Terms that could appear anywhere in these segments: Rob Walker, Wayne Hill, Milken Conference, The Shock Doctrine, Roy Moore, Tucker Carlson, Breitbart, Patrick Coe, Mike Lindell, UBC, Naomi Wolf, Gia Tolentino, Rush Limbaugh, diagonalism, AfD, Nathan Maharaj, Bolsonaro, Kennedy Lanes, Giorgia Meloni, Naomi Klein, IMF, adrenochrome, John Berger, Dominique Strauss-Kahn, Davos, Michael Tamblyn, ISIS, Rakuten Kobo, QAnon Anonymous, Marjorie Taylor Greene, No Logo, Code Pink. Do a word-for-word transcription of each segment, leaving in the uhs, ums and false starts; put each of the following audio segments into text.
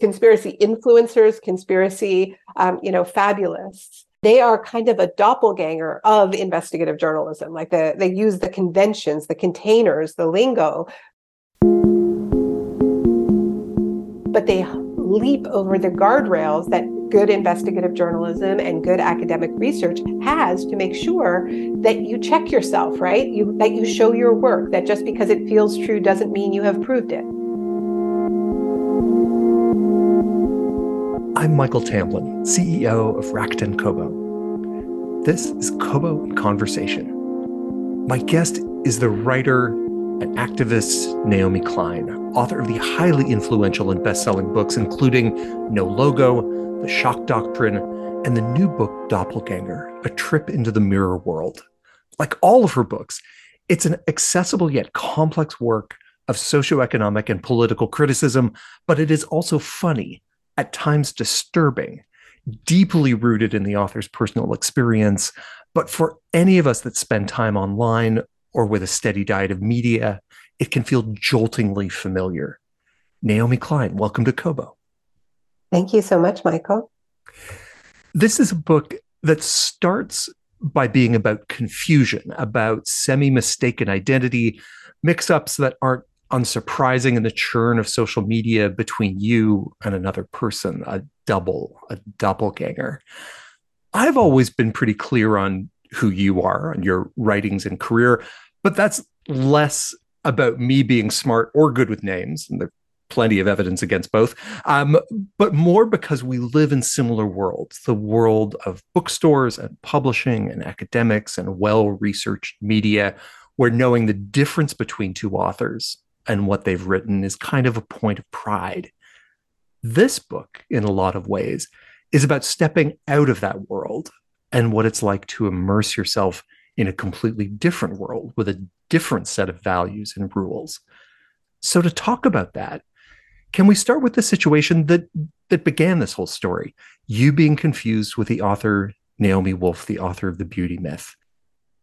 conspiracy influencers, conspiracy, um, you know, fabulists. They are kind of a doppelganger of investigative journalism. Like the, they use the conventions, the containers, the lingo, but they leap over the guardrails that good investigative journalism and good academic research has to make sure that you check yourself, right? You, that you show your work, that just because it feels true doesn't mean you have proved it. I'm Michael Tamblyn, C E O of Rakuten Kobo. This is Kobo in Conversation. My guest is the writer and activist Naomi Klein, author of the highly influential and best-selling books, including No Logo, The Shock Doctrine, and the new book Doppelganger: A Trip into the Mirror World. Like all of her books, it's an accessible yet complex work of socioeconomic and political criticism, but it is also funny, at times disturbing, deeply rooted in the author's personal experience. But for any of us that spend time online or with a steady diet of media, it can feel joltingly familiar. Naomi Klein, welcome to Kobo. Thank you so much, Michael. This is a book that starts by being about confusion, about semi-mistaken identity, mix-ups that aren't unsurprising in the churn of social media between you and another person, a double, a doppelganger. I've always been pretty clear on who you are, on your writings and career, but that's less about me being smart or good with names, and there's plenty of evidence against both, um, but more because we live in similar worlds, the world of bookstores and publishing and academics and well-researched media, where knowing the difference between two authors and what they've written is kind of a point of pride. This book, in a lot of ways, is about stepping out of that world and what it's like to immerse yourself in a completely different world with a different set of values and rules. So to talk about that, can we start with the situation that, that began this whole story? You being confused with the author Naomi Wolf, the author of The Beauty Myth.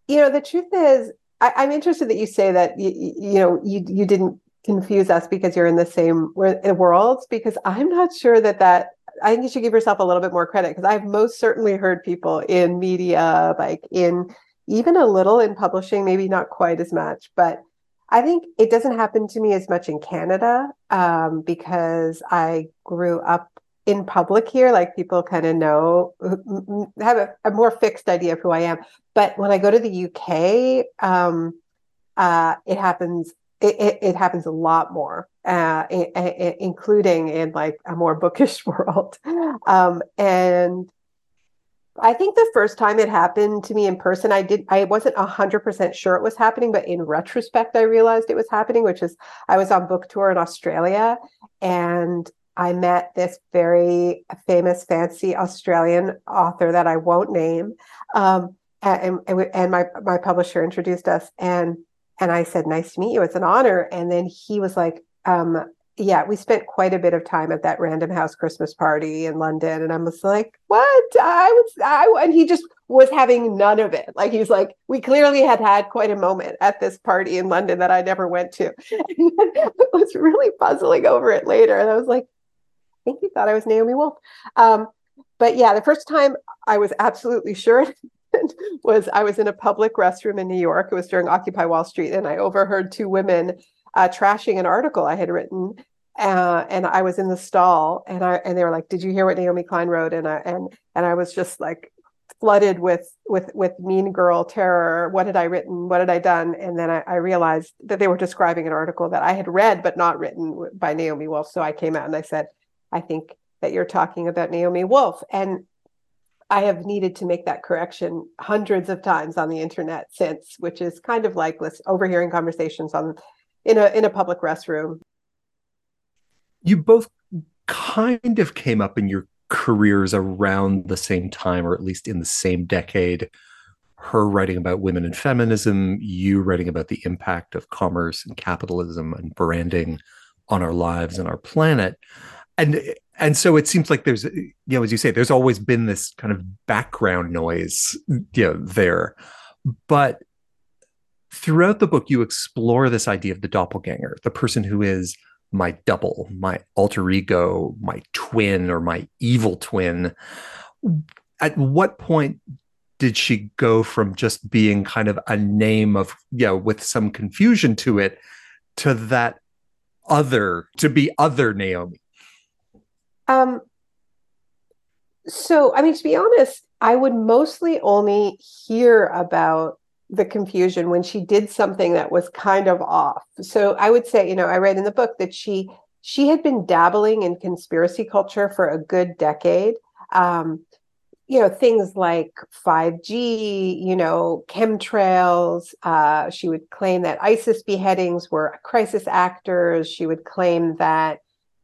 You know, the truth is, I, I'm interested that you say that, you, you know, you you didn't confuse us because you're in the same worlds, because I'm not sure that that, I think you should give yourself a little bit more credit, because I've most certainly heard people in media, like in even a little in publishing, maybe not quite as much, but I think it doesn't happen to me as much in Canada um, because I grew up in public here, like people kind of know, have a, a more fixed idea of who I am. But when I go to the U K, um, uh, it happens. It, it, it happens a lot more, uh, it, it, including in like a more bookish world. Um, and I think the first time it happened to me in person, I did. I wasn't a hundred percent sure it was happening, but in retrospect, I realized it was happening. Which is, I was on book tour in Australia, and I met this very famous, fancy Australian author that I won't name, um, and, and, and my my publisher introduced us, and and I said, "Nice to meet you. It's an honor." And then he was like, um, "Yeah, we spent quite a bit of time at that Random House Christmas party in London," and I was like, "What?" I was, I and he just was having none of it. Like he's like, "We clearly had had quite a moment at this party in London that I never went to." I was really puzzling over it later, and I was like, I think he thought I was Naomi Wolf. Um, but yeah, the first time I was absolutely sure was I was in a public restroom in New York. It was during Occupy Wall Street, and I overheard two women uh, trashing an article I had written. Uh, and I was in the stall, and I and they were like, "Did you hear what Naomi Klein wrote?" And I and and I was just like flooded with with with mean girl terror. What had I written? What had I done? And then I, I realized that they were describing an article that I had read but not written by Naomi Wolf. So I came out and I said, "I think that you're talking about Naomi Wolf." And I have needed to make that correction hundreds of times on the internet since, which is kind of like overhearing conversations on in a in a public restroom. You both kind of came up in your careers around the same time, or at least in the same decade. Her writing about women and feminism, you writing about the impact of commerce and capitalism and branding on our lives and our planet. And and so it seems like there's, you know, as you say, there's always been this kind of background noise, you know, there. But throughout the book, you explore this idea of the doppelganger, the person who is my double, my alter ego, my twin, or my evil twin. At what point did she go from just being kind of a name of, you know, with some confusion to it, to that other, to be other Naomi? Um. So, I mean, to be honest, I would mostly only hear about the confusion when she did something that was kind of off. So I would say, you know, I read in the book that she she had been dabbling in conspiracy culture for a good decade. Um, you know, things like five G, you know, chemtrails. Uh, she would claim that ISIS beheadings were crisis actors. She would claim that,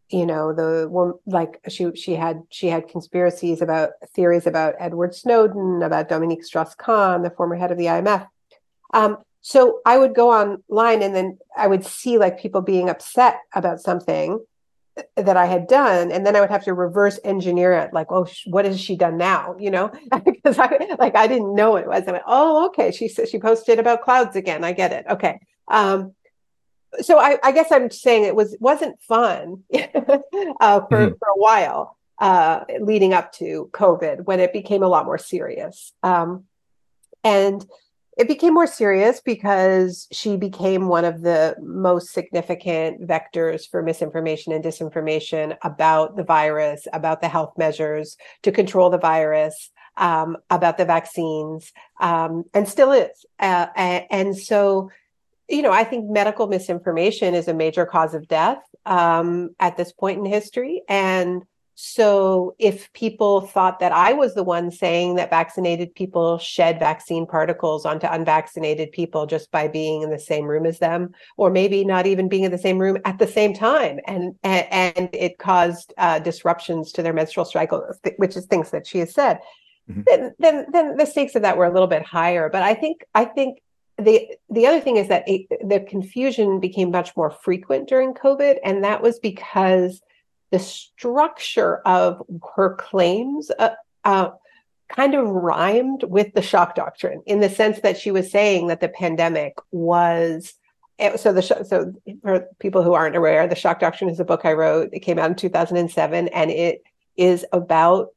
you know, the woman, like she she had she had conspiracies about theories about Edward Snowden, about Dominique Strauss-Kahn, the former head of the I M F. Um, so I would go online and then I would see like people being upset about something that I had done. And then I would have to reverse engineer it. Like, oh, what has she done now? You know, because I like, I didn't know what it was. I went, oh, okay. She said she posted about clouds again. I get it. Okay. Um, so I, I guess I'm saying it was, wasn't fun uh, for, mm-hmm. for a while uh, leading up to COVID, when it became a lot more serious. Um, and it became more serious because she became one of the most significant vectors for misinformation and disinformation about the virus, about the health measures to control the virus, um, about the vaccines, um, and still is. Uh, and, and so, you know, I think medical misinformation is a major cause of death um, at this point in history. And so if people thought that I was the one saying that vaccinated people shed vaccine particles onto unvaccinated people just by being in the same room as them, or maybe not even being in the same room at the same time, and and, and it caused uh, disruptions to their menstrual cycle, which is things that she has said, mm-hmm. then, then then the stakes of that were a little bit higher. But I think I think the the other thing is that it, the confusion became much more frequent during COVID, and that was because the structure of her claims uh, uh, kind of rhymed with the shock doctrine, in the sense that she was saying that the pandemic was, so the so for people who aren't aware, the Shock Doctrine is a book I wrote. It came out in two thousand seven, and it is about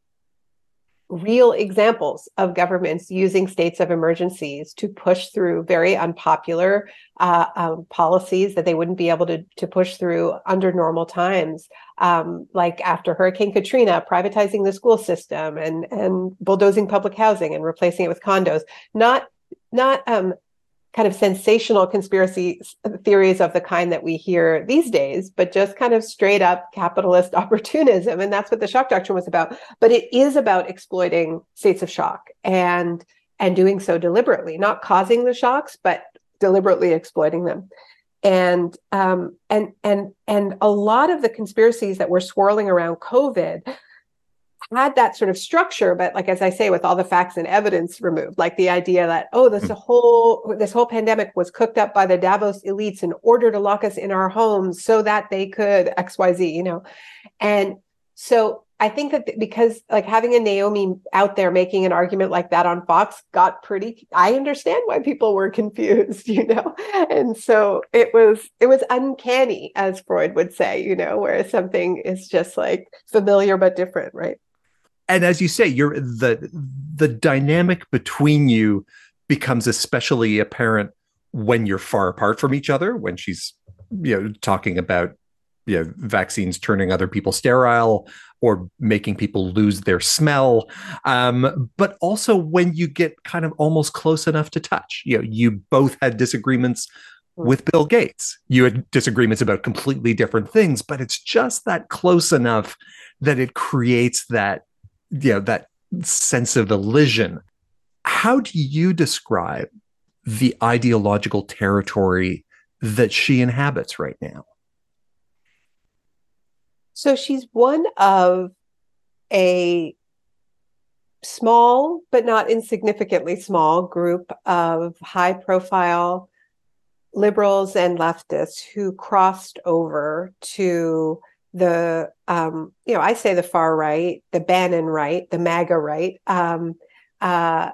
real examples of governments using states of emergencies to push through very unpopular uh, um, policies that they wouldn't be able to, to push through under normal times. Um, like after Hurricane Katrina, privatizing the school system and, and bulldozing public housing and replacing it with condos. Not, not um, kind of sensational conspiracy theories of the kind that we hear these days, but just kind of straight up capitalist opportunism. And that's what the shock doctrine was about. But it is about exploiting states of shock and, and doing so deliberately, not causing the shocks, but deliberately exploiting them. And, um, and, and, and a lot of the conspiracies that were swirling around COVID had that sort of structure, but like, as I say, with all the facts and evidence removed, like the idea that, oh, this whole this whole pandemic was cooked up by the Davos elites in order to lock us in our homes so that they could X Y Z, you know. And so I think that because like having a Naomi out there making an argument like that on Fox got pretty, I understand why people were confused, you know? And so it was, it was uncanny, as Freud would say, you know, where something is just like familiar, but different. Right. And as you say, you're the the dynamic between you becomes especially apparent when you're far apart from each other, when she's, you know, talking about, you know, vaccines turning other people sterile or making people lose their smell. Um, but also when you get kind of almost close enough to touch. You know, you both had disagreements with Bill Gates. You had disagreements about completely different things, but it's just that close enough that it creates that, you know, that sense of elision. How do you describe the ideological territory that she inhabits right now? So she's one of a small, but not insignificantly small, group of high-profile liberals and leftists who crossed over to the, um, you know, I say the far right, the Bannon right, the MAGA right, um, uh,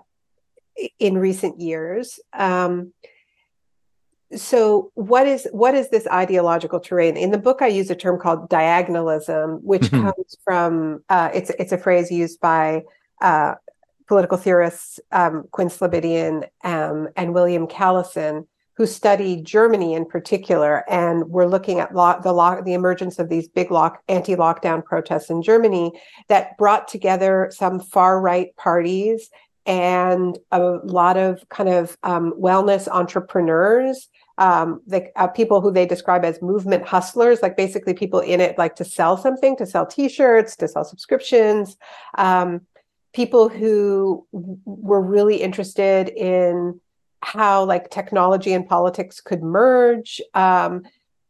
in recent years. Um, So what is what is this ideological terrain? In the book, I use a term called diagonalism, which comes from uh, it's it's a phrase used by uh, political theorists um, Quinn Slobodian um, and William Callison, who studied Germany in particular, and were looking at lo- the lo- the emergence of these big lock anti-lockdown protests in Germany that brought together some far-right parties and a lot of kind of um, wellness entrepreneurs, um, like uh, people who they describe as movement hustlers, like basically people in it like to sell something, to sell T-shirts, to sell subscriptions, um, people who w- were really interested in how like technology and politics could merge. Um,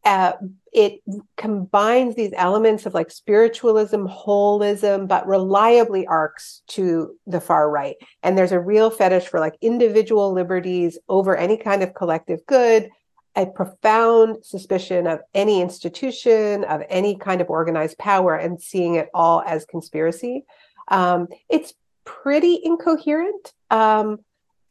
uh, it combines these elements of like spiritualism, holism, but reliably arcs to the far right. And there's a real fetish for like individual liberties over any kind of collective good, a profound suspicion of any institution, of any kind of organized power, and seeing it all as conspiracy. Um, it's pretty incoherent, um,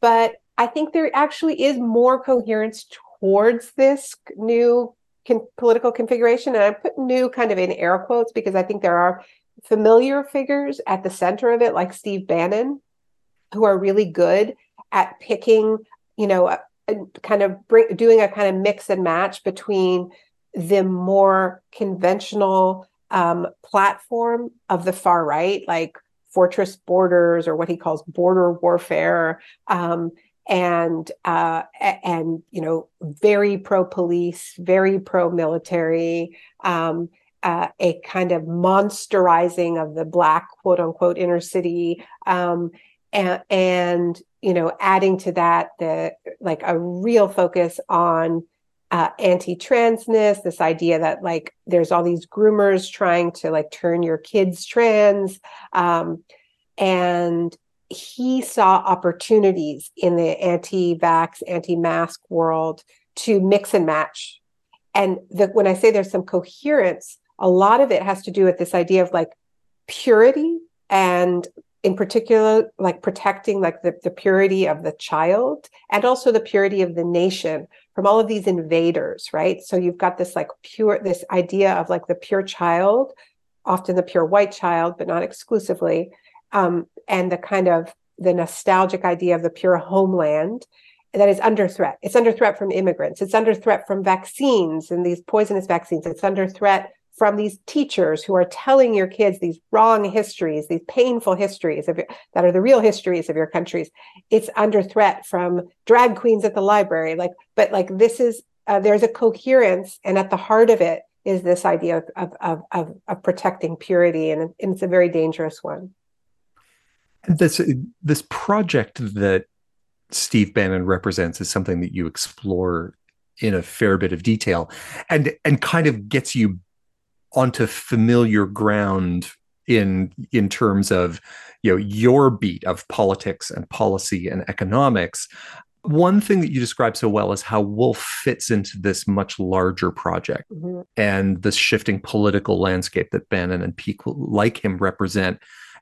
but I think there actually is more coherence towards this new con- political configuration. And I put new kind of in air quotes because I think there are familiar figures at the center of it, like Steve Bannon, who are really good at picking, you know, a, a kind of bring, doing a kind of mix and match between the more conventional um, platform of the far right, like fortress borders or what he calls border warfare, um, and, uh, and, you know, very pro-police, very pro-military, um, uh, a kind of monsterizing of the Black, quote unquote, inner city. Um, and, and, you know, adding to that, the like a real focus on uh, anti-transness, this idea that like, there's all these groomers trying to like turn your kids trans. Um, and, he saw opportunities in the anti-vax, anti-mask world to mix and match. And the, when I say there's some coherence, a lot of it has to do with this idea of like purity, and in particular, like protecting like the, the purity of the child and also the purity of the nation from all of these invaders, right? So you've got this like pure, this idea of like the pure child, often the pure white child, but not exclusively, Um, and the kind of the nostalgic idea of the pure homeland that is under threat. It's under threat from immigrants. It's under threat from vaccines and these poisonous vaccines. It's under threat from these teachers who are telling your kids these wrong histories, these painful histories of your, that are the real histories of your countries. It's under threat from drag queens at the library. Like, but like this is, uh, there's a coherence, and at the heart of it is this idea of, of, of, of protecting purity, and, and it's a very dangerous one. This this project that Steve Bannon represents is something that you explore in a fair bit of detail, and and kind of gets you onto familiar ground in in terms of, you know, your beat of politics and policy and economics. One thing that you describe so well is how Wolf fits into this much larger project, mm-hmm. and this shifting political landscape that Bannon and people like him represent.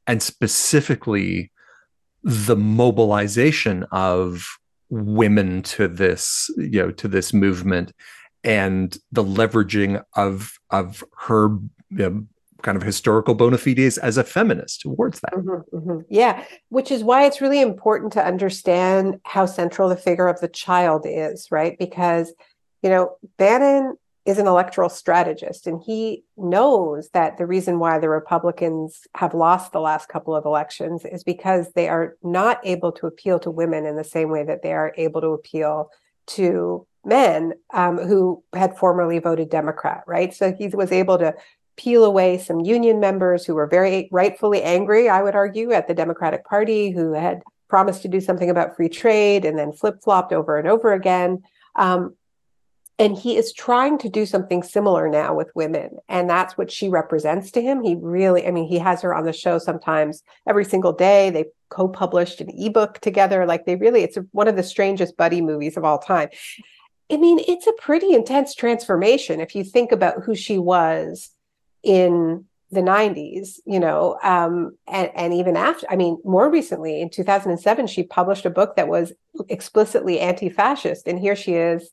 And specifically, the mobilization of women to this, you know, to this movement, and the leveraging of of her, you know, kind of historical bona fides as a feminist towards that. Mm-hmm, mm-hmm. Yeah, which is why it's really important to understand how central the figure of the child is, right? Because, you know, Bannon is an electoral strategist, and he knows that the reason why the Republicans have lost the last couple of elections is because they are not able to appeal to women in the same way that they are able to appeal to men um, who had formerly voted Democrat, right? So he was able to peel away some union members who were very rightfully angry, I would argue, at the Democratic Party, who had promised to do something about free trade and then flip-flopped over and over again. Um, And he is trying to do something similar now with women. And that's what she represents to him. He really, I mean, he has her on the show sometimes every single day. They co-published an ebook together. Like they really, it's one of the strangest buddy movies of all time. I mean, it's a pretty intense transformation if you think about who she was in the nineties, you know, um, and, and even after, I mean, more recently in two thousand seven, she published a book that was explicitly anti-fascist. And here she is,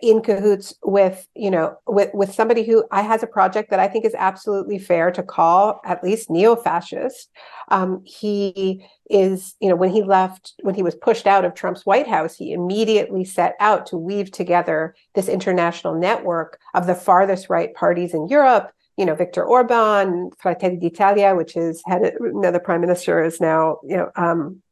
in cahoots with, you know, with, with somebody who I has a project that I think is absolutely fair to call at least neo-fascist. Um, he is, you know, when he left, when he was pushed out of Trump's White House, he immediately set out to weave together this international network of the farthest right parties in Europe. You know, Viktor Orbán, Fratelli d'Italia, which is headed, you know, the prime minister is now, you know, um,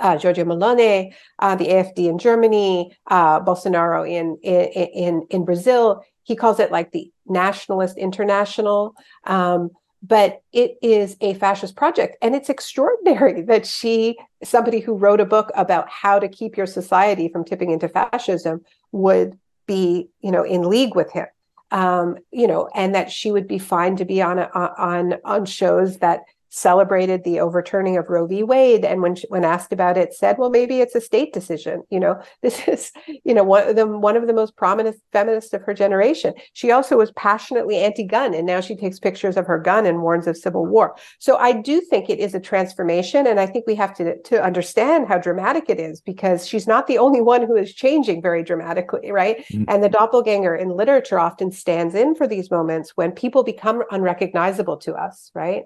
Uh, Giorgia Meloni, uh, the A F D in Germany, uh, Bolsonaro in, in in in Brazil. He calls it like the Nationalist International, um, but it is a fascist project, and it's extraordinary that she, somebody who wrote a book about how to keep your society from tipping into fascism, would be, you know, in league with him, um, you know, and that she would be fine to be on a, on on shows that celebrated the overturning of Roe v. Wade, and when she, when asked about it, said, "Well, maybe it's a state decision." You know, this is, you know, one of the one of the most prominent feminists of her generation. She also was passionately anti-gun, and now she takes pictures of her gun and warns of civil war. So I do think it is a transformation, and I think we have to to understand how dramatic it is, because she's not the only one who is changing very dramatically, right? Mm-hmm. And the doppelganger in literature often stands in for these moments when people become unrecognizable to us, right?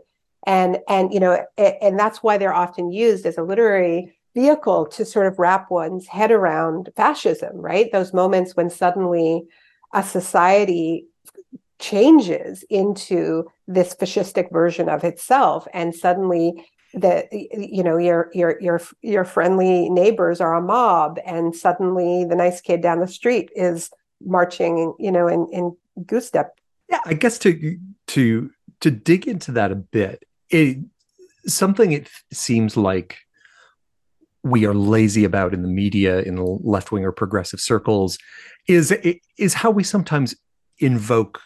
And, and, you know, and that's why they're often used as a literary vehicle to sort of wrap one's head around fascism, right? Those moments when suddenly a society changes into this fascistic version of itself, and suddenly the, you know, your, your, your, your friendly neighbors are a mob, and suddenly the nice kid down the street is marching, you know, in, in goose step. Yeah. I guess to, to, to dig into that a bit, It, something it seems like we are lazy about in the media, in left-wing or progressive circles, is is how we sometimes invoke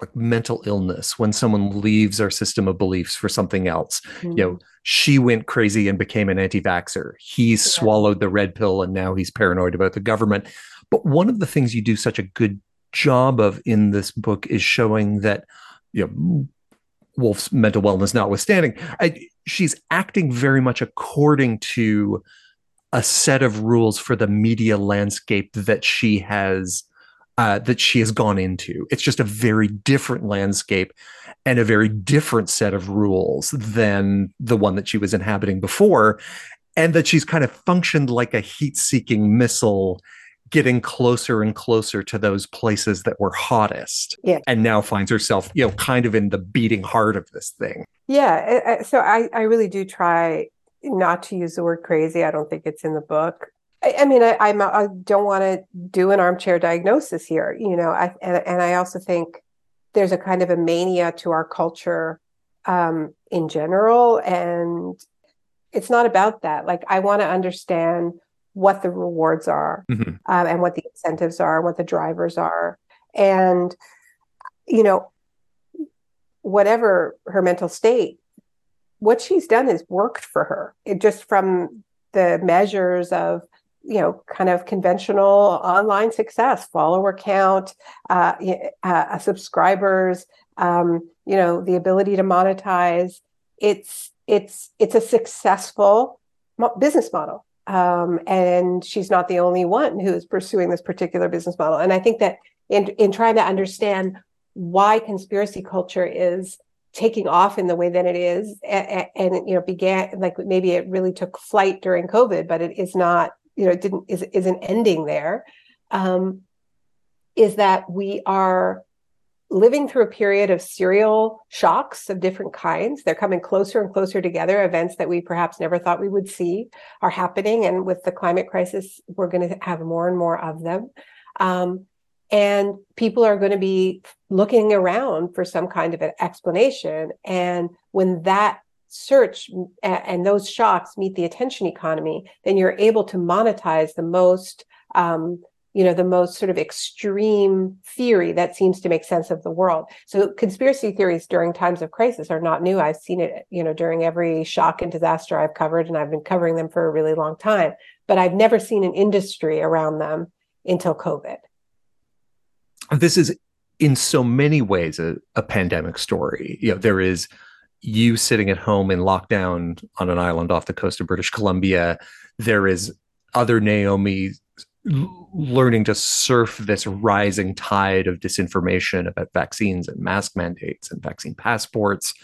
like mental illness when someone leaves our system of beliefs for something else. Mm-hmm. You know, she went crazy and became an anti-vaxxer. He yeah. swallowed the red pill and now he's paranoid about the government. But one of the things you do such a good job of in this book is showing that, you know, Wolf's mental wellness notwithstanding, I, she's acting very much according to a set of rules for the media landscape that she has uh, that she has gone into. It's just a very different landscape and a very different set of rules than the one that she was inhabiting before, and that she's kind of functioned like a heat-seeking missile, getting closer and closer to those places that were hottest, yeah. and now finds herself, you know, kind of in the beating heart of this thing. Yeah. So I, I really do try not to use the word crazy. I don't think it's in the book. I, I mean, I, I'm, I don't want to do an armchair diagnosis here, you know, I, and, and I also think there's a kind of a mania to our culture um, in general. And it's not about that. Like, I want to understand what the rewards are, mm-hmm. um, and what the incentives are, what the drivers are. And, you know, whatever her mental state, what she's done is worked for her. It just, from the measures of, you know, kind of conventional online success, follower count, uh, uh, subscribers, um, you know, the ability to monetize. It's, it's, it's a successful mo- business model. Um, and she's not the only one who is pursuing this particular business model. And I think that in, in trying to understand why conspiracy culture is taking off in the way that it is, and, and you know, began, like, maybe it really took flight during COVID, but it is not, you know, it didn't, is, isn't ending there, um, is that we are living through a period of serial shocks of different kinds. They're coming closer and closer together. Events that we perhaps never thought we would see are happening. And with the climate crisis, we're going to have more and more of them. Um, and people are going to be looking around for some kind of an explanation. And when that search and those shocks meet the attention economy, then you're able to monetize the most, um, you know, the most sort of extreme theory that seems to make sense of the world. So conspiracy theories during times of crisis are not new. I've seen it, you know, during every shock and disaster I've covered, and I've been covering them for a really long time, but I've never seen an industry around them until COVID. This is in so many ways a, a pandemic story. You know, there is you sitting at home in lockdown on an island off the coast of British Columbia. There is other Naomi learning to surf this rising tide of disinformation about vaccines and mask mandates and vaccine passports.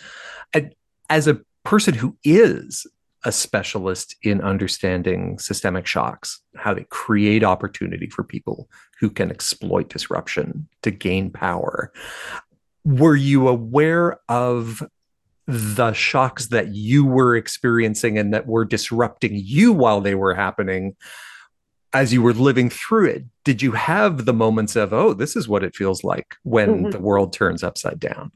And as a person who is a specialist in understanding systemic shocks, how they create opportunity for people who can exploit disruption to gain power, were you aware of the shocks that you were experiencing and that were disrupting you while they were happening as you were living through it? Did you have the moments of, oh, this is what it feels like when mm-hmm. the world turns upside down?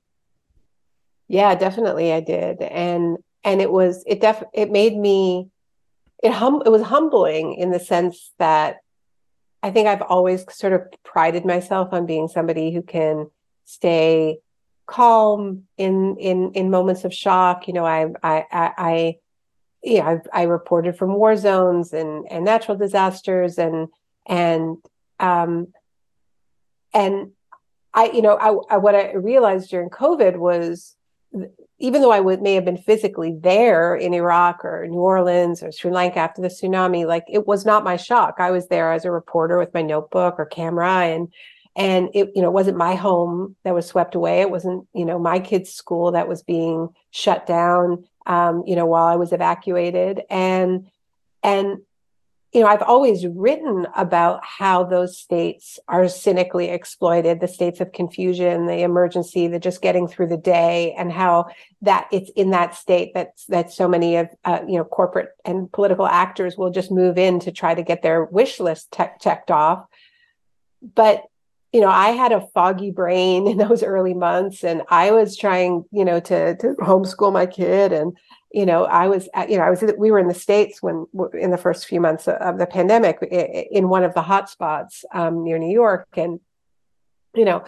Yeah, definitely I did. And and it was, it def it made me, it hum it was humbling in the sense that I think I've always sort of prided myself on being somebody who can stay calm in in in moments of shock. You know, I I I, I yeah, I've, I reported from war zones and and natural disasters and and um and I you know I, I what I realized during COVID was, even though I would may have been physically there in Iraq or New Orleans or Sri Lanka after the tsunami, like it was not my shock. I was there as a reporter with my notebook or camera, and and it you know wasn't my home that was swept away. It wasn't you know my kids' school that was being shut down. Um, you know, while I was evacuated, and and you know, I've always written about how those states are cynically exploited, the states of confusion, the emergency, the just getting through the day, and how that it's in that state that that so many of uh, you know corporate and political actors will just move in to try to get their wish list te- checked off. But you know, I had a foggy brain in those early months, and I was trying, you know, to, to homeschool my kid. And, you know, I was, you know, I was, we were in the States when in the first few months of the pandemic in one of the hotspots um, near New York. And, you know,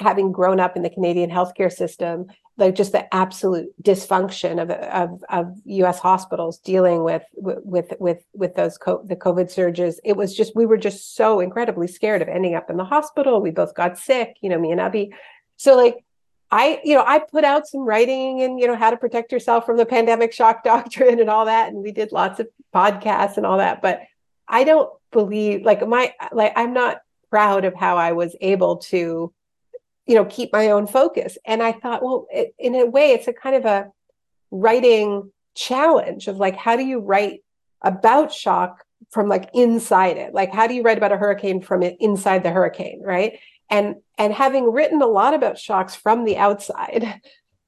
having grown up in the Canadian healthcare system, like just the absolute dysfunction of, of, of U S hospitals dealing with, with, with, with those, co- the COVID surges. It was just, we were just so incredibly scared of ending up in the hospital. We both got sick, you know, me and Abby. So like, I, you know, I put out some writing and, you know, how to protect yourself from the pandemic shock doctrine and all that. And we did lots of podcasts and all that, but I don't believe like my, like, I'm not proud of how I was able to, you know, keep my own focus. And I thought, well, it, in a way, it's a kind of a writing challenge of like, how do you write about shock from like inside it? Like, how do you write about a hurricane from it inside the hurricane, right? And and having written a lot about shocks from the outside,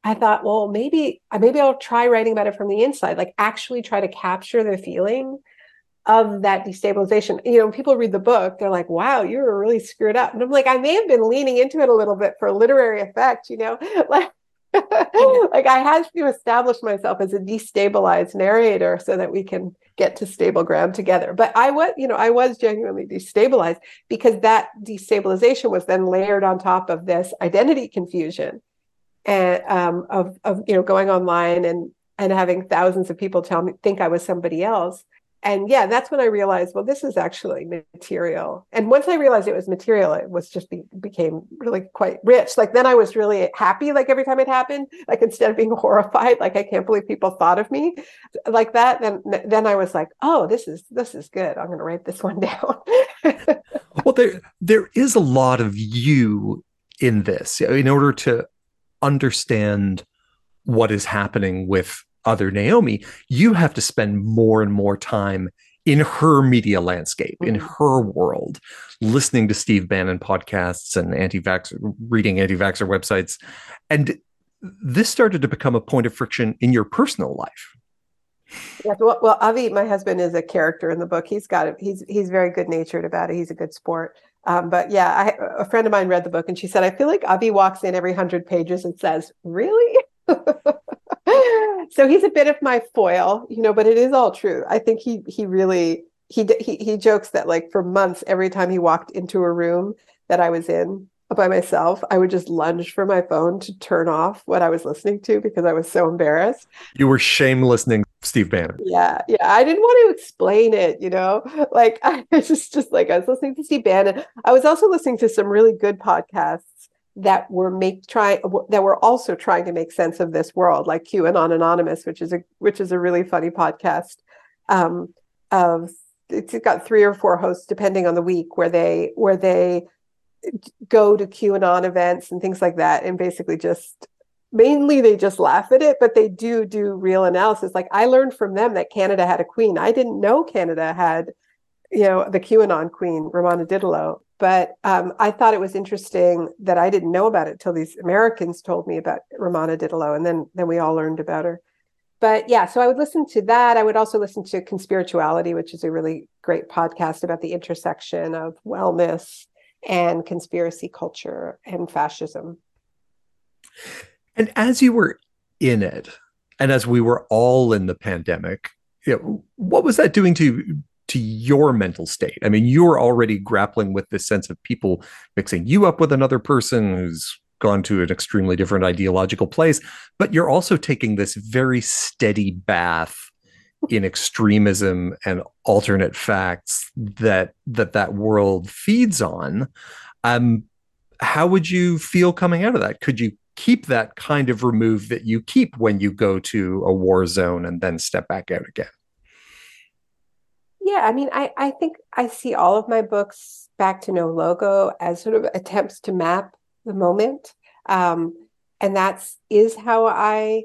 I thought, well, maybe maybe I'll try writing about it from the inside, like actually try to capture the feeling of that destabilization. You know, people read the book, they're like, wow, you were really screwed up. And I'm like, I may have been leaning into it a little bit for literary effect, you know, like, like I had to establish myself as a destabilized narrator so that we can get to stable ground together. But I was, you know, I was genuinely destabilized because that destabilization was then layered on top of this identity confusion and um, of, of, you know, going online and, and having thousands of people tell me, think I was somebody else. And yeah, that's when I realized, well, this is actually material. And once I realized it was material, it was just be, became really quite rich. Like then I was really happy, like every time it happened, like instead of being horrified, like I can't believe people thought of me like that. Then then I was like, oh, this is this is good. I'm going to write this one down. Well, there there is a lot of you in this. In order to understand what is happening with other Naomi, you have to spend more and more time in her media landscape, in her world, listening to Steve Bannon podcasts and anti-vax, reading anti-vaxxer websites. And this started to become a point of friction in your personal life. Yes, well, well, Avi, my husband, is a character in the book. He's got it. He's he's very good-natured about it. He's a good sport. Um, but yeah, I, a friend of mine read the book and she said, I feel like Avi walks in every hundred pages and says, really? So he's a bit of my foil, you know, but it is all true. I think he he really, he he he jokes that like for months, every time he walked into a room that I was in by myself, I would just lunge for my phone to turn off what I was listening to because I was so embarrassed. You were shame listening to Steve Bannon. Yeah, yeah. I didn't want to explain it, you know, like I just, just like I was listening to Steve Bannon. I was also listening to some really good podcasts that were make try that were also trying to make sense of this world, like QAnon Anonymous, which is a which is a really funny podcast um, of it's got three or four hosts, depending on the week, where they where they go to QAnon events and things like that. And basically just, mainly they just laugh at it, but they do do real analysis. Like, I learned from them that Canada had a queen. I didn't know Canada had, you know, the QAnon queen, Ramona Didalo. But um, I thought it was interesting that I didn't know about it till these Americans told me about Ramona Didalo. And then, then we all learned about her. But yeah, so I would listen to that. I would also listen to Conspirituality, which is a really great podcast about the intersection of wellness and conspiracy culture and fascism. And as you were in it, and as we were all in the pandemic, you know, what was that doing to to your mental state? I mean, you were already grappling with this sense of people mixing you up with another person who's gone to an extremely different ideological place, but you're also taking this very steady bath in extremism and alternate facts that that that world feeds on. Um, how would you feel coming out of that? Could you keep that kind of remove that you keep when you go to a war zone and then step back out again? Yeah, I mean, I, I think I see all of my books back to No Logo as sort of attempts to map the moment. Um, and that's is how I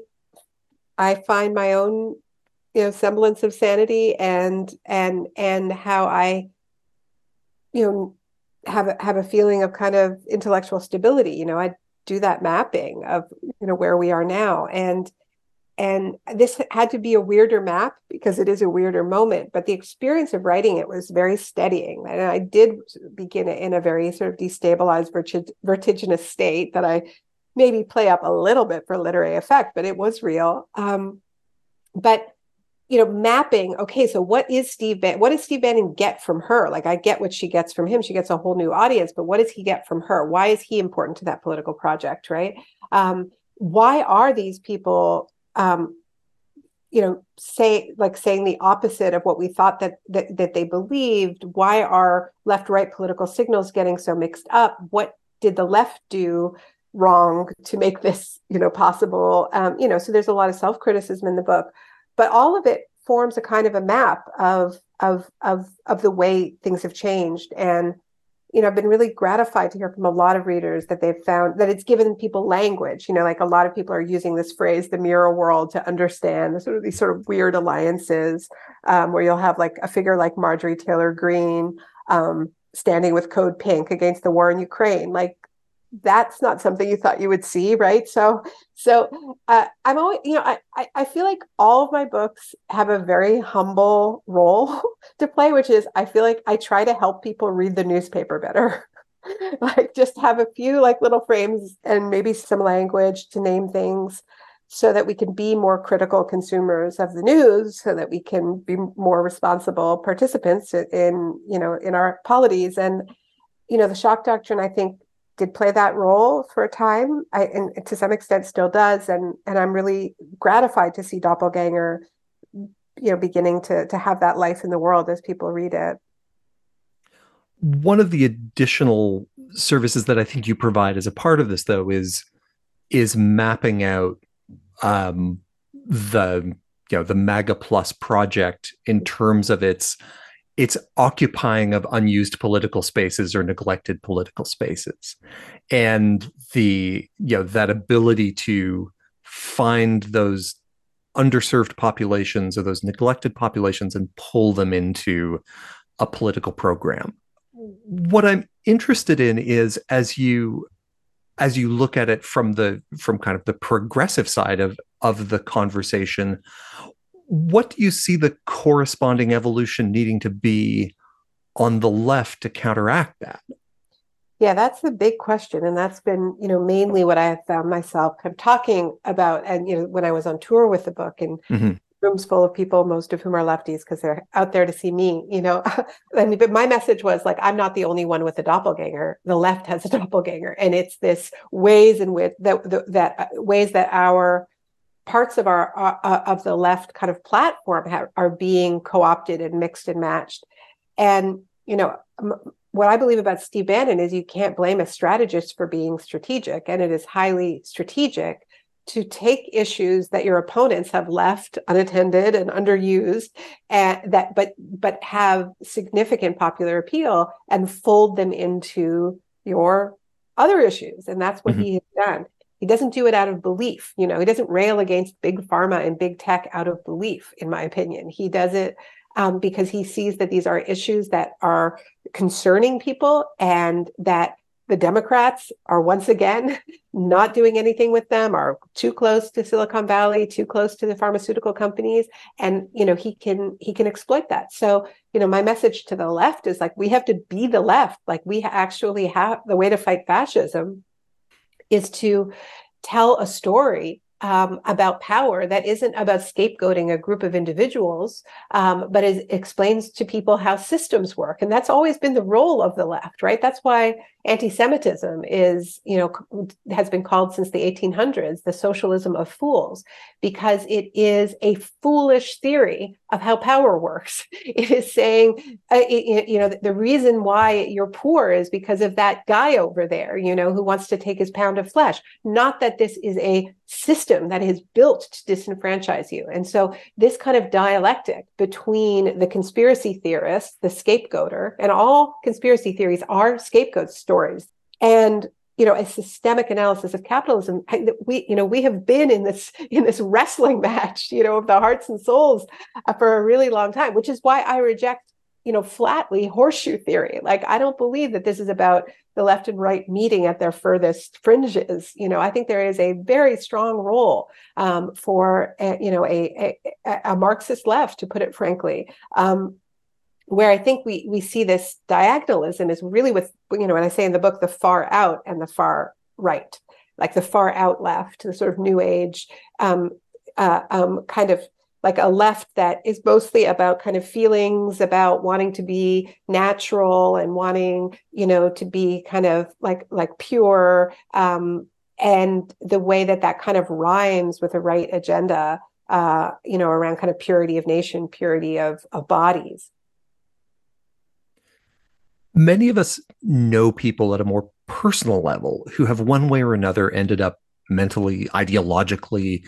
I find my own, you know, semblance of sanity, and and and how I, you know, have a, have a feeling of kind of intellectual stability. You know, I do that mapping of, you know, where we are now. And and this had to be a weirder map because it is a weirder moment, but the experience of writing it was very steadying. And I did begin it in a very sort of destabilized, vertig- vertiginous state that I maybe play up a little bit for literary effect, but it was real. Um, but, you know, mapping, okay, so what is Steve Bannon, what does Steve Bannon get from her? Like, I get what she gets from him. She gets a whole new audience, but what does he get from her? Why is he important to that political project, right? Um, why are these people... Um, you know, say like saying the opposite of what we thought that, that that they believed. Why are left-right political signals getting so mixed up? What did the left do wrong to make this, you know, possible? Um, you know, so there's a lot of self-criticism in the book, but all of it forms a kind of a map of of of of the way things have changed. And you know, I've been really gratified to hear from a lot of readers that they've found that it's given people language. You know, like a lot of people are using this phrase, the mirror world, to understand sort of these sort of weird alliances um, where you'll have like a figure like Marjorie Taylor Greene um, standing with Code Pink against the war in Ukraine. Like, that's not something you thought you would see, right? So, so uh, I'm always, you know, I, I I feel like all of my books have a very humble role to play, which is I feel like I try to help people read the newspaper better, like just have a few like little frames and maybe some language to name things, so that we can be more critical consumers of the news, so that we can be more responsible participants in, you know, in our polities. And you know, the Shock Doctrine, I think, did play that role for a time, I, and to some extent still does. And and I'm really gratified to see Doppelganger, you know, beginning to, to have that life in the world as people read it. One of the additional services that I think you provide as a part of this, though, is is mapping out um, the, you know, the MAGA Plus project in terms of its It's occupying of unused political spaces or neglected political spaces, and the, you know, that ability to find those underserved populations or those neglected populations and pull them into a political program. What I'm interested in is, as you as you look at it from the from kind of the progressive side of of the conversation, what do you see the corresponding evolution needing to be on the left to counteract that? Yeah, that's the big question. And that's been, you know, mainly what I have found myself kind of talking about. And, you know, when I was on tour with the book and mm-hmm. rooms full of people, most of whom are lefties because they're out there to see me, you know, I mean, but my message was like, I'm not the only one with a doppelganger. The left has a doppelganger. And it's this ways in which that, that, that ways that our parts of our uh, of the left kind of platform ha- are being co-opted and mixed and matched. And you know, m- what I believe about Steve Bannon is you can't blame a strategist for being strategic, and it is highly strategic. to take issues that your opponents have left unattended and underused, and that but but have significant popular appeal, and fold them into your other issues. And that's what mm-hmm. he has done. He doesn't do it out of belief. You know, he doesn't rail against big pharma and big tech out of belief, in my opinion. He does it um, because he sees that these are issues that are concerning people, and that the Democrats are once again not doing anything with them, are too close to Silicon Valley, too close to the pharmaceutical companies. And, you know, he can he can exploit that. So, you know, my message to the left is like, we have to be the left. Like, we actually have the way to fight fascism is to tell a story um, about power that isn't about scapegoating a group of individuals, um, but it explains to people how systems work. And that's always been the role of the left, right? That's why anti-Semitism is, you know, has been called since the eighteen hundreds, the socialism of fools, because it is a foolish theory of how power works. It is saying, uh, it, you know, the reason why you're poor is because of that guy over there, you know, who wants to take his pound of flesh. Not that this is a system that is built to disenfranchise you. And so this kind of dialectic between the conspiracy theorist, the scapegoater, and all conspiracy theories are scapegoat stories, and, you know, a systemic analysis of capitalism. We, you know, we have been in this in this wrestling match, you know, of the hearts and souls for a really long time, which is why I reject, you know, flatly horseshoe theory. Like, I don't believe that this is about the left and right meeting at their furthest fringes. You know, I think there is a very strong role um, for, a, you know, a, a, a Marxist left, to put it frankly, um, where I think we we see this diagonalism is really with, you know, when I say in the book, the far out and the far right, like the far out left, the sort of new age um, uh, um, kind of like a left that is mostly about kind of feelings, about wanting to be natural and wanting, you know, to be kind of like like pure. Um, and the way that that kind of rhymes with a right agenda, uh, you know, around kind of purity of nation, purity of, of bodies. Many of us know people at a more personal level who have one way or another ended up mentally, ideologically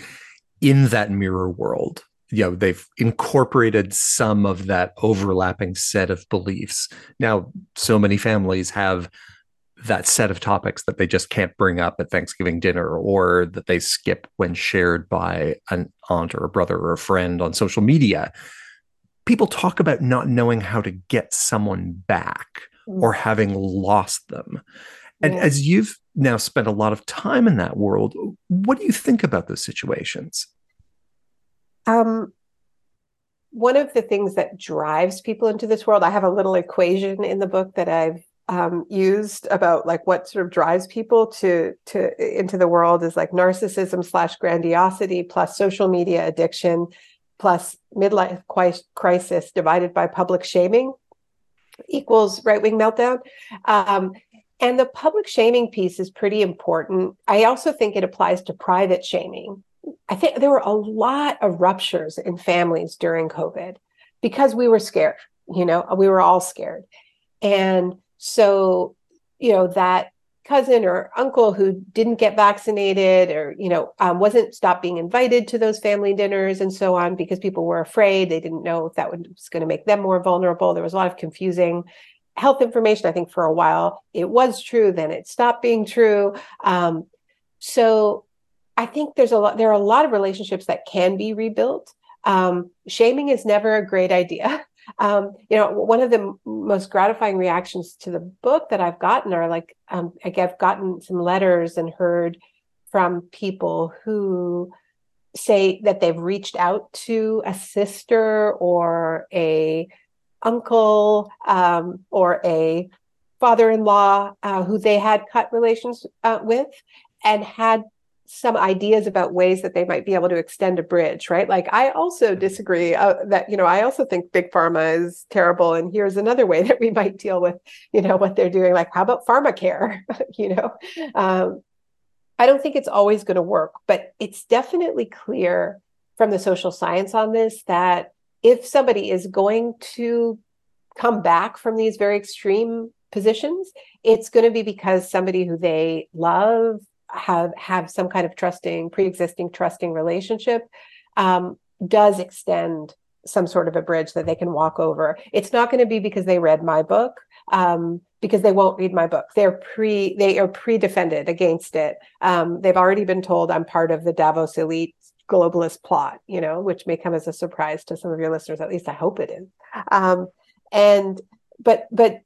in that mirror world. You know, they've incorporated some of that overlapping set of beliefs. Now, so many families have that set of topics that they just can't bring up at Thanksgiving dinner, or that they skip when shared by an aunt or a brother or a friend on social media. People talk about not knowing how to get someone back, or having lost them. And yeah. as you've now spent a lot of time in that world, what do you think about those situations? Um, one of the things that drives people into this world, I have a little equation in the book that I've um, used about like what sort of drives people to, to into the world is like narcissism slash grandiosity plus social media addiction plus midlife crisis divided by public shaming equals right-wing meltdown. Um, and the public shaming piece is pretty important. I also think it applies to private shaming. I think there were a lot of ruptures in families during COVID because we were scared, you know, we were all scared. And so, you know, that cousin or uncle who didn't get vaccinated or, you know, um, wasn't stopped being invited to those family dinners and so on because people were afraid. They didn't know if that was going to make them more vulnerable. There was a lot of confusing health information. I think for a while it was true, then it stopped being true. Um, so I think there's a lot, there are a lot of relationships that can be rebuilt. Um, shaming is never a great idea. Um, you know, one of the m- most gratifying reactions to the book that I've gotten are like, um, like I've gotten some letters and heard from people who say that they've reached out to a sister or a uncle um, or a father-in-law uh, who they had cut relations uh, with and had some ideas about ways that they might be able to extend a bridge, right? Like I also disagree uh, that, you know, I also think big pharma is terrible. And here's another way that we might deal with, you know, what they're doing. Like, how about pharmacare? you know, um, I don't think it's always going to work, but it's definitely clear from the social science on this, that if somebody is going to come back from these very extreme positions, it's going to be because somebody who they love have have some kind of trusting, pre-existing trusting relationship, um, does extend some sort of a bridge that they can walk over. It's not going to be because they read my book, um, because they won't read my book. They're pre, they are pre-defended against it. Um, they've already been told I'm part of the Davos elite globalist plot, you know, which may come as a surprise to some of your listeners. At least I hope it is. Um, and, but, but,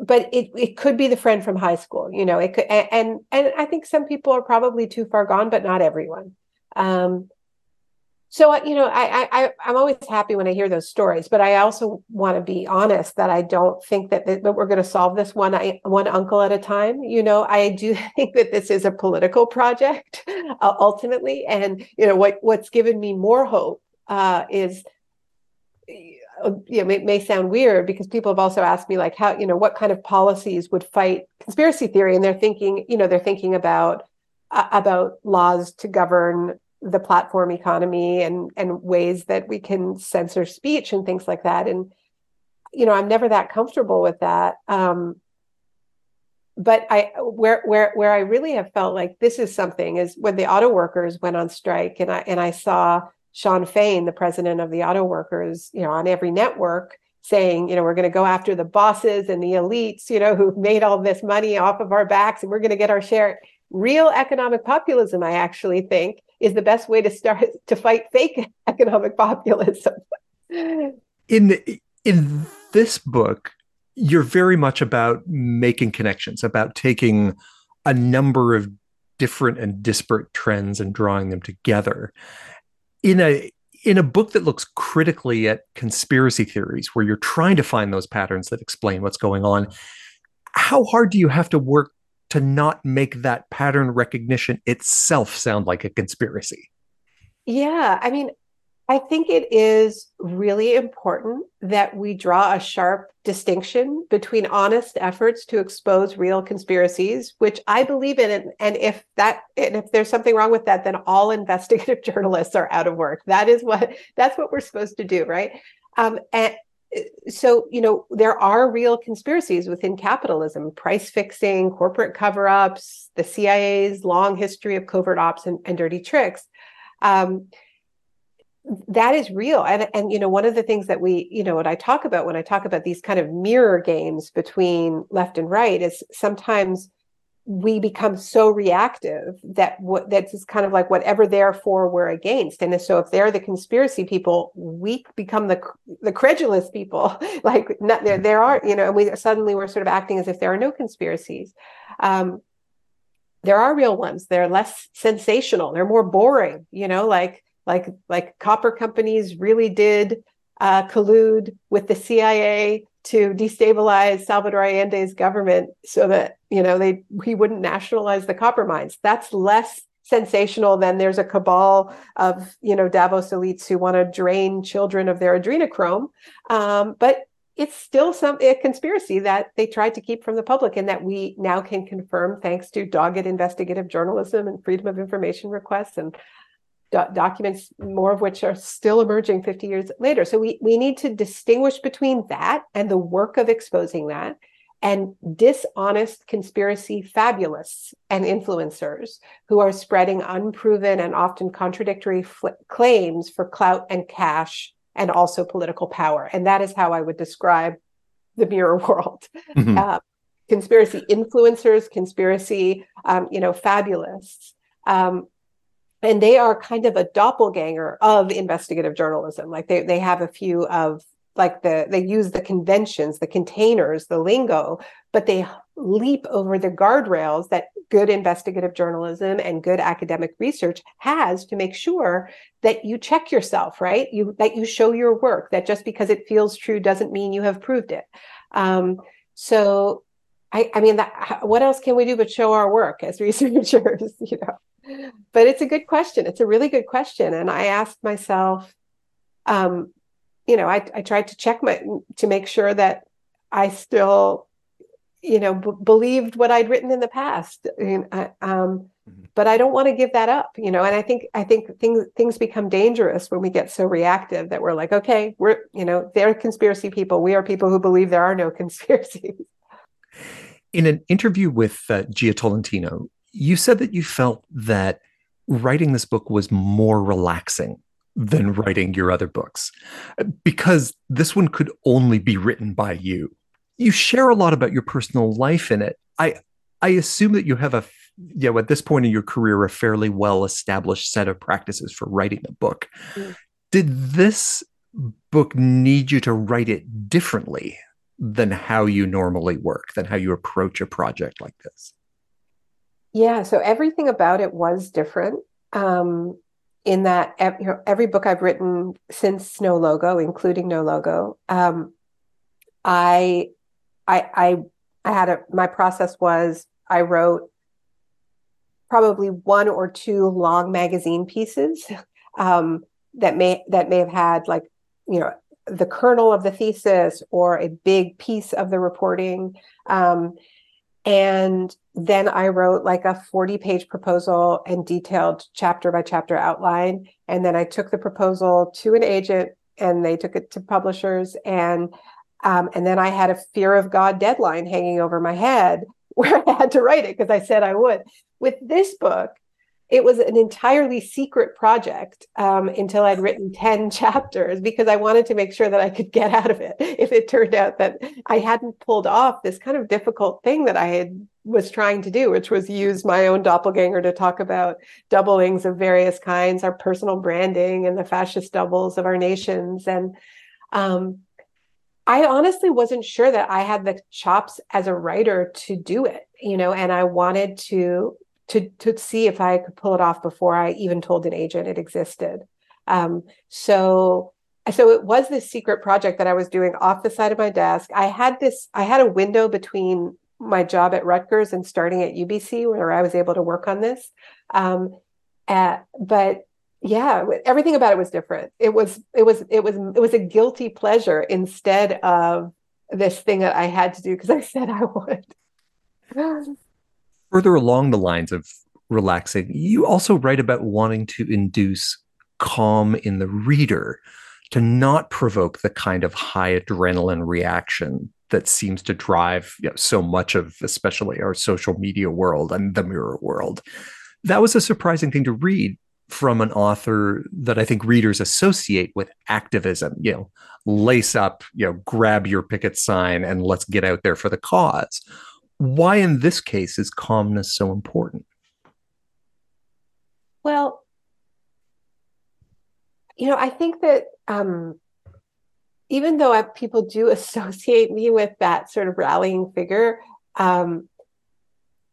but it, it could be the friend from high school, you know, it could, and, and I think some people are probably too far gone, but not everyone. Um, So, you know, I, I, I'm always happy when I hear those stories, but I also want to be honest that I don't think that, that we're going to solve this one, I, one uncle at a time. You know, I do think that this is a political project uh, ultimately. And, you know, what what's given me more hope uh, is, you know, it may sound weird because people have also asked me like how, you know, what kind of policies would fight conspiracy theory? And they're thinking, you know, they're thinking about, uh, about laws to govern the platform economy and and ways that we can censor speech and things like that. And, you know, I'm never that comfortable with that. Um, but I where where where I really have felt like this is something is when the auto workers went on strike, and I and I saw Sean Fain, the president of the auto workers, you know, on every network saying, you know, we're going to go after the bosses and the elites, you know, who've made all this money off of our backs, and we're going to get our share. Real economic populism, I actually think, is the best way to start to fight fake economic populism. In the, in this book, you're very much about making connections, about taking a number of different and disparate trends and drawing them together. In a in a book that looks critically at conspiracy theories, where you're trying to find those patterns that explain what's going on, how hard do you have to work to not make that pattern recognition itself sound like a conspiracy? Yeah, I mean, I think it is really important that we draw a sharp distinction between honest efforts to expose real conspiracies, which I believe in, and, and if that, and if there's something wrong with that, then all investigative journalists are out of work. That is what that's what we're supposed to do, right? Um, and. So, you know, there are real conspiracies within capitalism, price fixing, corporate cover-ups, the C I A's long history of covert ops and, and dirty tricks. Um, that is real. And, and, you know, one of the things that we, you know, what I talk about when I talk about these kind of mirror games between left and right is sometimes we become so reactive that what that's just kind of like whatever they're for, we're against. And so if they're the conspiracy people, we become the the credulous people. Like not, there, there are, you know, and we suddenly we're sort of acting as if there are no conspiracies. Um, there are real ones. They're less sensational. They're more boring. You know, like like like copper companies really did uh, collude with the C I A to destabilize Salvador Allende's government so that, you know, they he wouldn't nationalize the copper mines. That's less sensational than there's a cabal of, you know, Davos elites who want to drain children of their adrenochrome. Um, but it's still some a conspiracy that they tried to keep from the public and that we now can confirm thanks to dogged investigative journalism and freedom of information requests and do- documents, more of which are still emerging fifty years later. So we, we need to distinguish between that and the work of exposing that and dishonest conspiracy fabulists and influencers who are spreading unproven and often contradictory fl- claims for clout and cash and also political power. And that is how I would describe the mirror world. Mm-hmm. Uh, conspiracy influencers, conspiracy, um, you know, fabulists. Um, And they are kind of a doppelganger of investigative journalism. Like they, they have a few of like the, they use the conventions, the containers, the lingo, but they leap over the guardrails that good investigative journalism and good academic research has to make sure that you check yourself, right? You, that you show your work, that just because it feels true doesn't mean you have proved it. Um, so I, I mean, that, what else can we do but show our work as researchers, you know? But it's a good question. It's a really good question. And I asked myself, um, you know, I, I tried to check my, to make sure that I still, you know, b- believed what I'd written in the past. And, uh, um, but I don't want to give that up, you know, and I think, I think things, things become dangerous when we get so reactive that we're like, okay, we're, you know, they're conspiracy people. We are people who believe there are no conspiracies. In an interview with uh, Gia Tolentino, you said that you felt that writing this book was more relaxing than writing your other books, because this one could only be written by you. You share a lot about your personal life in it. I I assume that you have a, you know, at this point in your career, a fairly well-established set of practices for writing a book. Mm. Did this book need you to write it differently than how you normally work, than how you approach a project like this? Yeah, so everything about it was different. Um, in that every, every book I've written since No Logo, including No Logo, um, I, I, I, I had a, my process was I wrote probably one or two long magazine pieces um, that may that may have had like, you know, the kernel of the thesis or a big piece of the reporting. Um, and then I wrote like a forty page proposal and detailed chapter by chapter outline. And then I took the proposal to an agent and they took it to publishers. And um, and then I had a fear of God deadline hanging over my head where I had to write it because I said I would. With this book, it was an entirely secret project um, until I'd written ten chapters because I wanted to make sure that I could get out of it if it turned out that I hadn't pulled off this kind of difficult thing that I had was trying to do, which was use my own doppelganger to talk about doublings of various kinds, our personal branding and the fascist doubles of our nations. And um, I honestly wasn't sure that I had the chops as a writer to do it, you know, and I wanted to To, to see if I could pull it off before I even told an agent it existed. Um, so, so it was this secret project that I was doing off the side of my desk. I had this, I had a window between my job at Rutgers and starting at U B C where I was able to work on this. Um, at, but yeah, everything about it was different. It was, it was, it was, it was a guilty pleasure instead of this thing that I had to do because I said I would. Further along the lines of relaxing, you also write about wanting to induce calm in the reader, to not provoke the kind of high adrenaline reaction that seems to drive, you know, so much of especially our social media world and the mirror world. That was a surprising thing to read from an author that I think readers associate with activism, you know, lace up, you know, grab your picket sign and let's get out there for the cause. Why in this case is calmness so important? Well, you know, I think that um, even though I, people do associate me with that sort of rallying figure, um,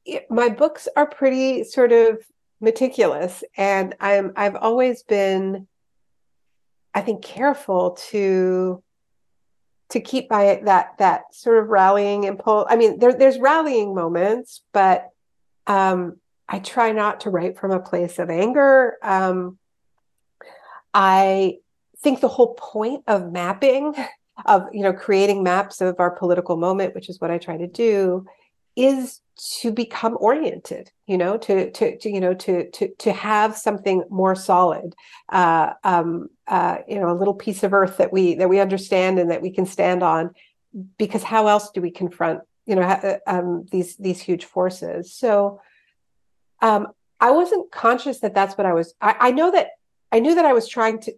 it, my books are pretty sort of meticulous. And I'm, I've always been, I think, careful to to keep by that that sort of rallying impulse. I mean, there, there's rallying moments, but um, I try not to write from a place of anger. Um, I think the whole point of mapping, of, you know, creating maps of our political moment, which is what I try to do, is to become oriented, you know, to to, to you know to to to have something more solid, uh, um, uh, you know, a little piece of earth that we that we understand and that we can stand on, because how else do we confront, you know, ha- um, these these huge forces? So, um, I wasn't conscious that that's what I was. I, I know that I knew that I was trying to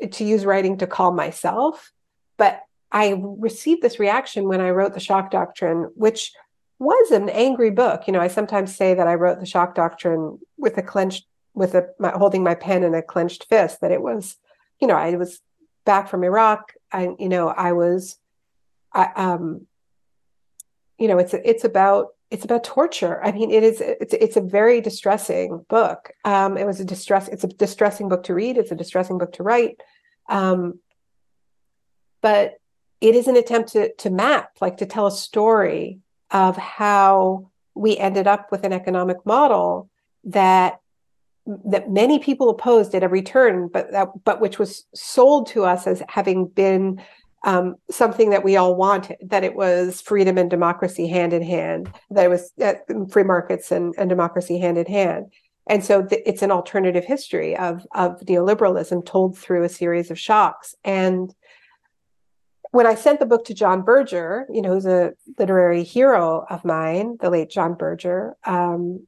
to, to use writing to calm myself, but I received this reaction when I wrote The Shock Doctrine, which was an angry book. You know, I sometimes say that I wrote The Shock Doctrine with a clenched, with a my, holding my pen in a clenched fist. That it was, you know, I was back from Iraq. I, you know, I was, I, um, you know, it's it's about it's about torture. I mean, it is it's it's a very distressing book. Um, it was a distress. It's a distressing book to read. It's a distressing book to write. Um, but it is an attempt to to map, like to tell a story of how we ended up with an economic model that that many people opposed at every turn, but that, but which was sold to us as having been um, something that we all wanted, that it was freedom and democracy hand in hand, that it was uh, free markets and, and democracy hand in hand. And so th- it's an alternative history of, of neoliberalism told through a series of shocks. And when I sent the book to John Berger, you know, who's a literary hero of mine, the late John Berger, um,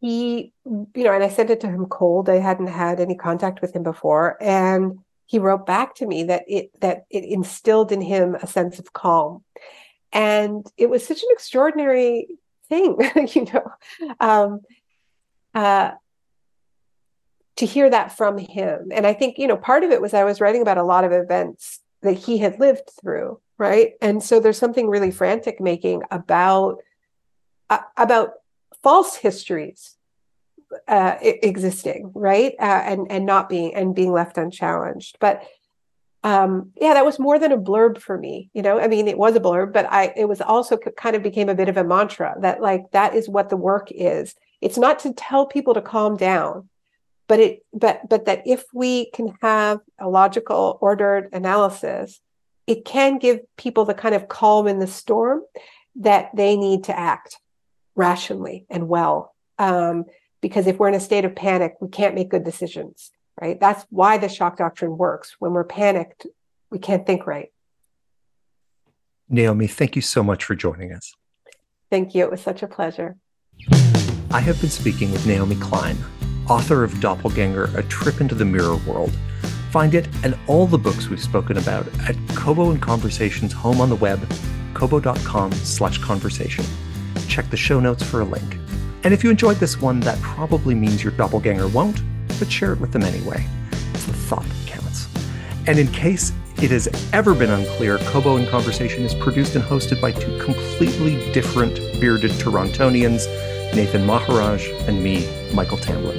he, you know, and I sent it to him cold. I hadn't had any contact with him before. And he wrote back to me that it, that it instilled in him a sense of calm. And it was such an extraordinary thing, you know, um, uh, to hear that from him. And I think, you know, part of it was I was writing about a lot of events that he had lived through, right? And so there's something really frantic making about, uh, about false histories uh, existing, right? Uh, and, and not being, and being left unchallenged. But Um, yeah, that was more than a blurb for me, you know, I mean, it was a blurb, but I, it was also c- kind of became a bit of a mantra that like, that is what the work is. It's not to tell people to calm down, but it, but, but that if we can have a logical, ordered analysis, it can give people the kind of calm in the storm that they need to act rationally and well. Um, because if we're in a state of panic, we can't make good decisions. Right? That's why the shock doctrine works. When we're panicked, we can't think right. Naomi, thank you so much for joining us. Thank you. It was such a pleasure. I have been speaking with Naomi Klein, author of Doppelganger: A Trip into the Mirror World. Find it and all the books we've spoken about at Kobo and Conversation's home on the web, kobo dot com slash conversation. Check the show notes for a link. And if you enjoyed this one, that probably means your doppelganger won't, but share it with them anyway. It's the thought that counts. And in case it has ever been unclear, Kobo and Conversation is produced and hosted by two completely different bearded Torontonians, Nathan Maharaj and me, Michael Tamblyn.